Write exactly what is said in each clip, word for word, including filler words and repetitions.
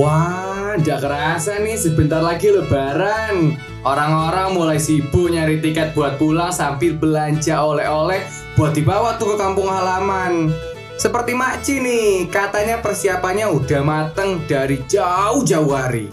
Wah, nggak kerasa nih sebentar lagi Lebaran. Orang-orang mulai sibuk nyari tiket buat pulang sambil belanja oleh-oleh buat dibawa tuh ke kampung halaman. Seperti Makci nih, katanya persiapannya udah mateng dari jauh-jauh hari.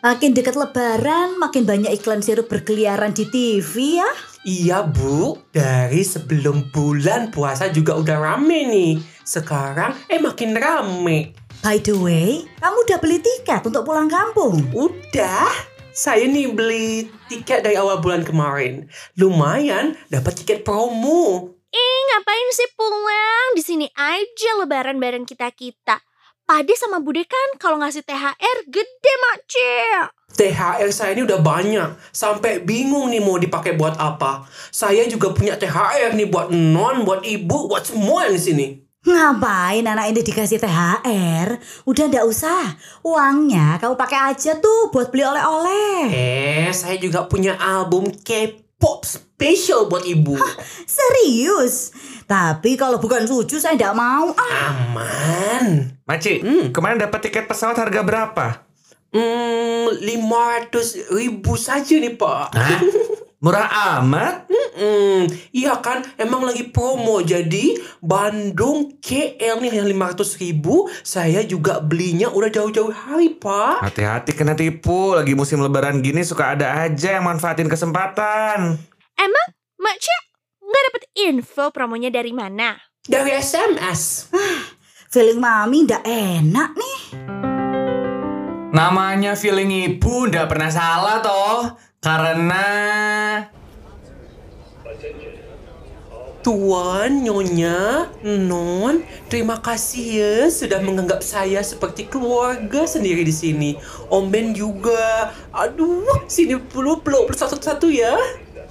Makin dekat Lebaran, makin banyak iklan sirup berkeliaran di T V ya. Iya Bu, dari sebelum bulan puasa juga udah rame nih. Sekarang eh makin rame. By the way, kamu udah beli tiket untuk pulang kampung? Udah, saya nih beli tiket dari awal bulan kemarin. Lumayan, dapat tiket promo. Eh, ngapain sih pulang? Di sini aja Lebaran bareng kita-kita. Pade sama Bude kan kalau ngasih T H R gede Makcik. T H R saya ini udah banyak, sampai bingung nih mau dipakai buat apa. Saya juga punya T H R nih buat non, buat ibu, buat semua yang di sini. Ngapain anak ini dikasih T H R? Udah ndak usah, uangnya kamu pakai aja tuh buat beli oleh-oleh. Eh, saya juga punya album K-pop special buat ibu. Hah, serius? Tapi kalau bukan suju saya ndak mau. Ah. Aman. Makcik, hmm. kemarin dapat tiket pesawat harga berapa? Hmm, lima ratus ribu saja nih Pak. Hah? Murah amat? Hmm, iya kan, emang lagi promo. Jadi Bandung K L nih yang lima ratus ribu. Saya juga belinya udah jauh-jauh hari Pak. Hati-hati kena tipu, lagi musim Lebaran gini suka ada aja yang manfaatin kesempatan. Emang Makcik nggak dapat info promonya dari mana? Dari S M S. Ah, feeling mami ndak enak nih. Namanya feeling ibu ndak pernah salah toh. Karena Tuan, Nyonya, Non, terima kasih ya sudah menganggap saya seperti keluarga sendiri di sini. Om Ben juga. Aduh, sini peluk-peluk satu-satu ya.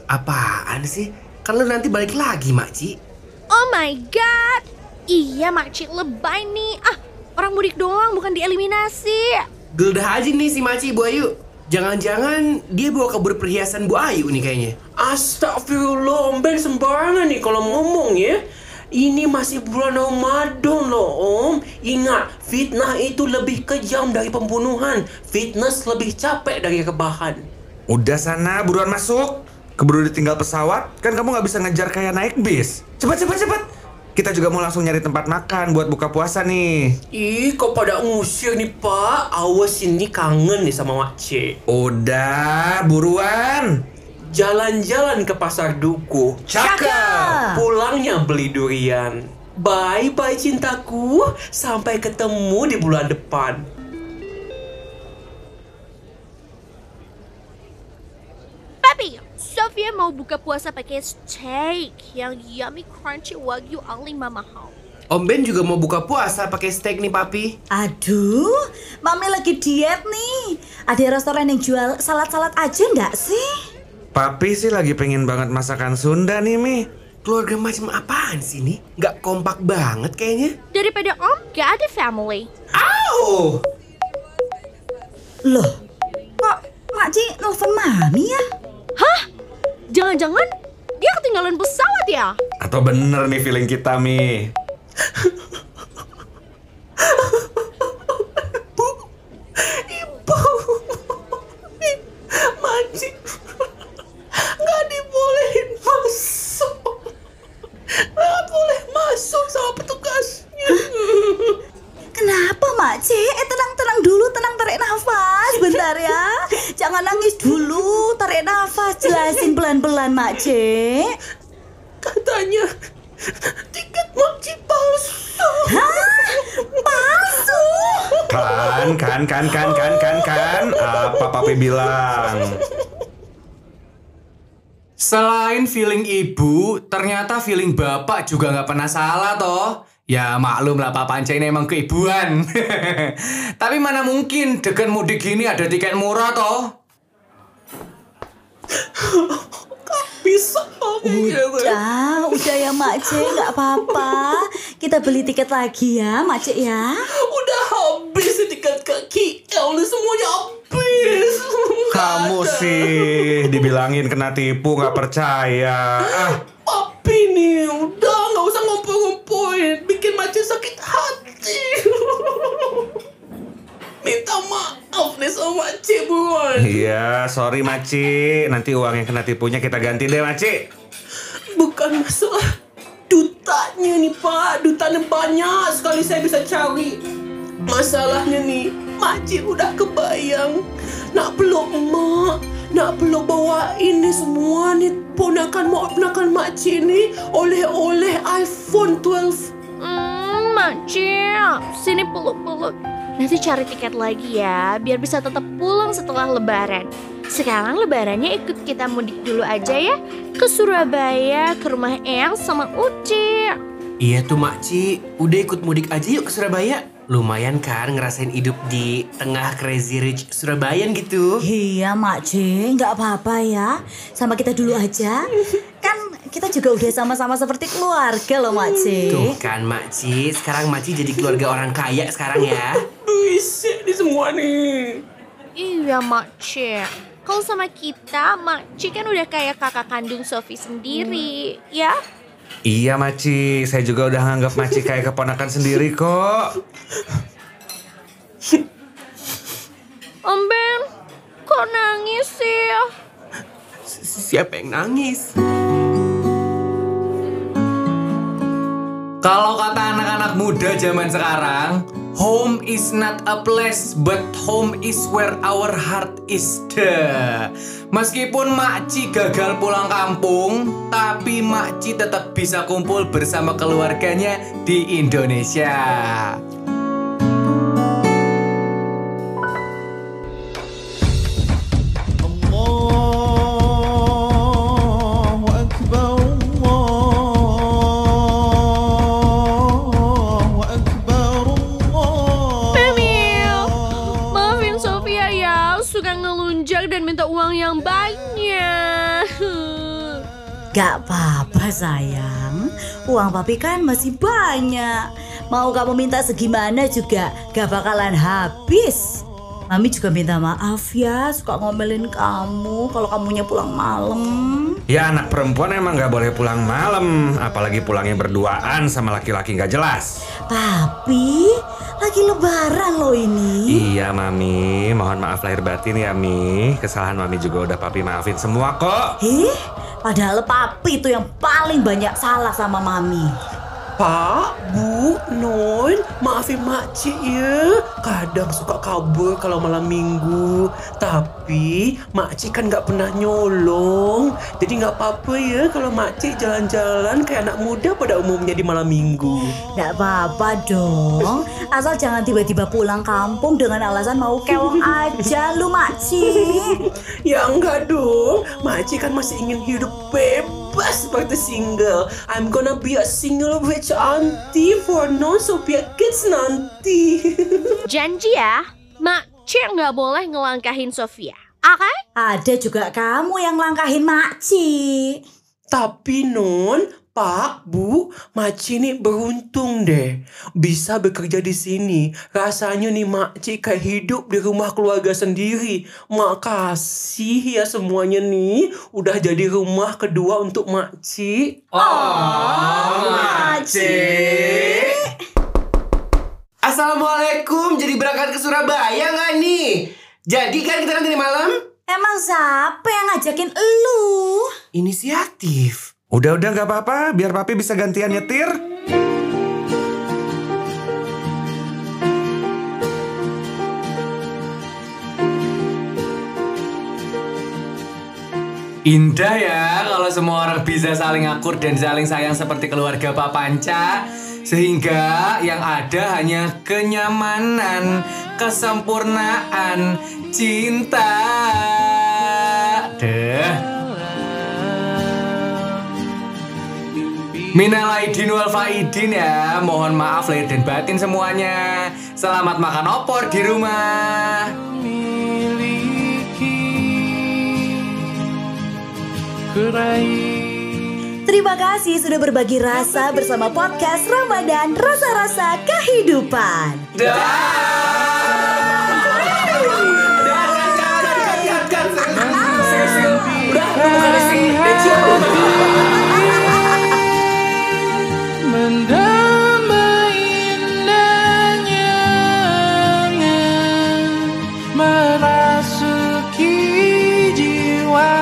Apaan sih? Kan lu nanti balik lagi, Makci. Oh my God. Iya, Makci lebay nih. Ah, orang mudik doang, bukan dieliminasi. Geledah aja nih si Makci, Bu Ayu. Jangan-jangan dia bawa kabur perhiasan Bu Ayu nih kayaknya. Astagfirullah, Om Ben sembarangan nih kalau ngomong ya. Ini masih bulan Ramadan loh Om. Ingat, fitnah itu lebih kejam dari pembunuhan. Fitness lebih capek dari rebahan. Udah sana, buruan masuk. Keburu ditinggal pesawat, kan kamu gak bisa ngejar kayak naik bis. Cepat, cepat, cepat. Kita juga mau langsung nyari tempat makan buat buka puasa nih. Ih, kok pada ngusir nih Pak. Awas ini kangen nih sama Makci. Udah, buruan. Jalan-jalan ke pasar Dukuh. Cakep. Pulangnya beli durian. Bye-bye cintaku. Sampai ketemu di bulan depan. Sofia mau buka puasa pakai steak yang yummy crunchy wagyu ali mama hao. Om Ben juga mau buka puasa pakai steak nih papi. Aduh, mami lagi diet nih. Ada restoran yang jual salad-salad aja nggak sih? Papi sih lagi pengen banget masakan Sunda nih Mi. Keluarga macam apaan sih ini? Nggak kompak banget kayaknya. Daripada Om nggak ada family. Au! Loh, kok Makci nelfon mami ya? Hah? Jangan-jangan dia ketinggalan pesawat ya? Atau bener nih feeling kita, Mi. Ibu, ibu, Makci nggak dibolehin masuk. Nggak boleh masuk sama petugasnya. Kenapa, Makci? Eh, tenang-tenang dulu, tenang, tarik nafas. Bentar ya. Jangan nangis dulu, tarik nafas, jelasin pelan-pelan Makci. Katanya tiket Makci palsu. Hah? Palsu? Kan, kan, kan, kan, kan, kan, kan. Apa Papi bilang? Selain feeling ibu, ternyata feeling bapak juga nggak pernah salah toh. Ya maklum lah Pak Panca ini emang keibuan. Tapi mana mungkin degan mudik gini ada tiket murah toh. Gak bisa ngomong. Udah, udah ya Makci, gak apa-apa. Kita beli tiket lagi ya Makci ya. Udah habis tiket kaki, oleh semuanya habis. Kamu sih dibilangin kena tipu gak percaya. Ah. Papi nih udah gak usah ngumpul-ngumpulin. Iya, sorry Maci. Nanti uang yang kena tipunya kita ganti deh, Maci. Bukan masalah dutanya nih, Pak. Dutanya banyak sekali saya bisa cari. Masalahnya nih, Maci udah kebayang. Nak peluk emak, nak peluk bawain nih semua nih. Ponakan mau ponakan Maci nih oleh-oleh iPhone twelve. Hmm, Maci, sini peluk-peluk. Nanti cari tiket lagi ya, biar bisa tetap pulang setelah lebaran. Sekarang lebarannya ikut kita mudik dulu aja ya, ke Surabaya, ke rumah Eyang sama Uci. Iya tuh Makci, udah ikut mudik aja yuk ke Surabaya. Lumayan kan ngerasain hidup di tengah crazy rich Surabaya gitu. Iya Makci, nggak apa-apa ya, sama kita dulu aja. Kan kita juga udah sama-sama seperti keluarga loh Makci. Tuh kan Makci, sekarang Makci jadi keluarga orang kaya sekarang ya. Buset nih semua nih. Iya Makci, kalau sama kita Makci kan udah kayak kakak kandung Sofi sendiri hmm. ya. Iya Makci, saya juga udah nganggap Makci kayak keponakan sendiri kok. Om Ben, kok nangis sih? Siapa yang nangis? Kalau kata anak-anak muda zaman sekarang, home is not a place, but home is where our heart is. The. Meskipun Makci gagal pulang kampung, tapi Makci tetap bisa kumpul bersama keluarganya di Indonesia. Gak apa-apa sayang, uang papi kan masih banyak. Mau kamu minta segimana juga gak bakalan habis. Mami juga minta maaf ya, suka ngomelin kamu kalau kamunya pulang malam. Ya anak perempuan emang gak boleh pulang malam, apalagi pulangnya berduaan sama laki-laki gak jelas. Papi, lagi lebaran loh ini. Iya Mami, mohon maaf lahir batin ya Mi. Kesalahan Mami juga udah Papi maafin semua kok. Hih? Padahal Papi itu yang paling banyak salah sama Mami. Pak, Bu, Non, maafin Makci ya. Kadang suka kabur kalau malam minggu. Tapi Makci kan gak pernah nyolong. Jadi gak apa-apa ya kalau Makci jalan-jalan kayak anak muda pada umumnya di malam minggu. Gak apa-apa dong. Asal jangan tiba-tiba pulang kampung dengan alasan mau keong aja lu Makci. Ya enggak dong. Makci kan masih ingin hidup bebas. Seperti single, I'm gonna be a single rich auntie for non-Sophia kids nanti. Janji ya, Makci nggak boleh ngelangkahin Sophia, oke? Okay? Ada juga kamu yang langkahin Makci. Tapi Non, Pak, Bu, Makci nih beruntung deh, bisa bekerja di sini. Rasanya nih Makci kayak hidup di rumah keluarga sendiri. Makasih ya semuanya nih, udah jadi rumah kedua untuk Makci. Oh, Makci. Assalamualaikum, jadi berangkat ke Surabaya nggak nih? Jadi kan kita nanti malam? Emang siapa yang ngajakin elu? Inisiatif. Udah-udah gak apa-apa, biar Papi bisa gantian nyetir. Indah ya, kalau semua orang bisa saling akur dan saling sayang seperti keluarga Pak Panca. Sehingga yang ada hanya kenyamanan, kesempurnaan, cinta. Deh. Minal aidin wal faidin ya, mohon maaf lahir dan batin semuanya. Selamat makan opor di rumah. Terima kasih sudah berbagi rasa bersama podcast Ramadan Rasa-Rasa Kehidupan. Dah. Mendamai indahnya merasuki. semua